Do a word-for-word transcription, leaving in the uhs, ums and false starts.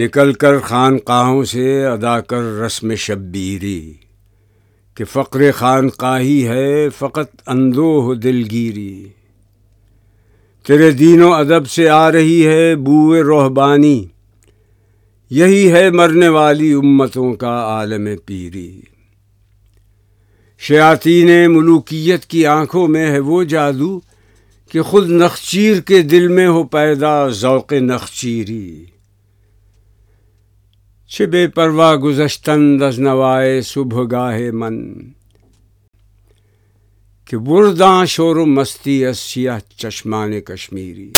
نکل کر خانقاہوں سے ادا کر رسم شبیری، کہ فقر خانقاہی ہے فقط اندوہ دلگیری، تیرے دین و ادب سے آ رہی ہے بوئے روحبانی، یہی ہے مرنے والی امتوں کا عالم پیری۔ شیاطین ملوکیت کی آنکھوں میں ہے وہ جادو، کہ خود نخچیر کے دل میں ہو پیدا ذوق نخچیری۔ چھ بے پرواہ گزشتند از نوائے صبح گاہ من، کہ برداں شور و مستی از سیاہ چشمان کشمیری۔